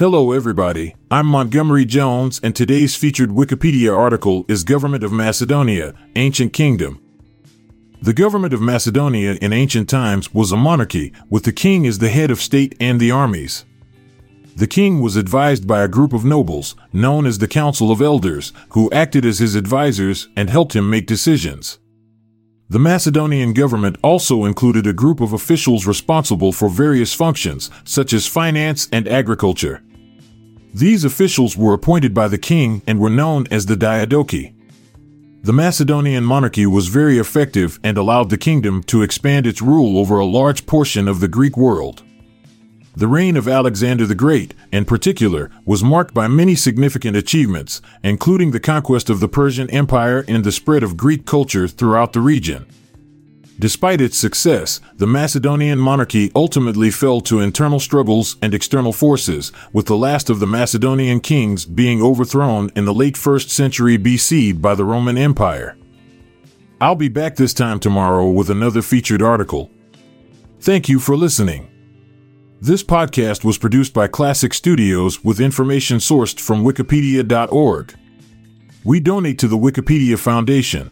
Hello everybody, I'm Montgomery Jones and today's featured Wikipedia article is Government of Macedonia, Ancient Kingdom. The government of Macedonia in ancient times was a monarchy, with the king as the head of state and the armies. The king was advised by a group of nobles, known as the Council of Elders, who acted as his advisors and helped him make decisions. The Macedonian government also included a group of officials responsible for various functions, such as finance and agriculture. These officials were appointed by the king and were known as the Diadochi. The Macedonian monarchy was very effective and allowed the kingdom to expand its rule over a large portion of the Greek world. The reign of Alexander the Great, in particular, was marked by many significant achievements, including the conquest of the Persian Empire and the spread of Greek culture throughout the region. Despite its success, the Macedonian monarchy ultimately fell to internal struggles and external forces, with the last of the Macedonian kings being overthrown in the late 1st century BC by the Roman Empire. I'll be back this time tomorrow with another featured article. Thank you for listening. This podcast was produced by Classic Studios with information sourced from Wikipedia.org. We donate to the Wikipedia Foundation.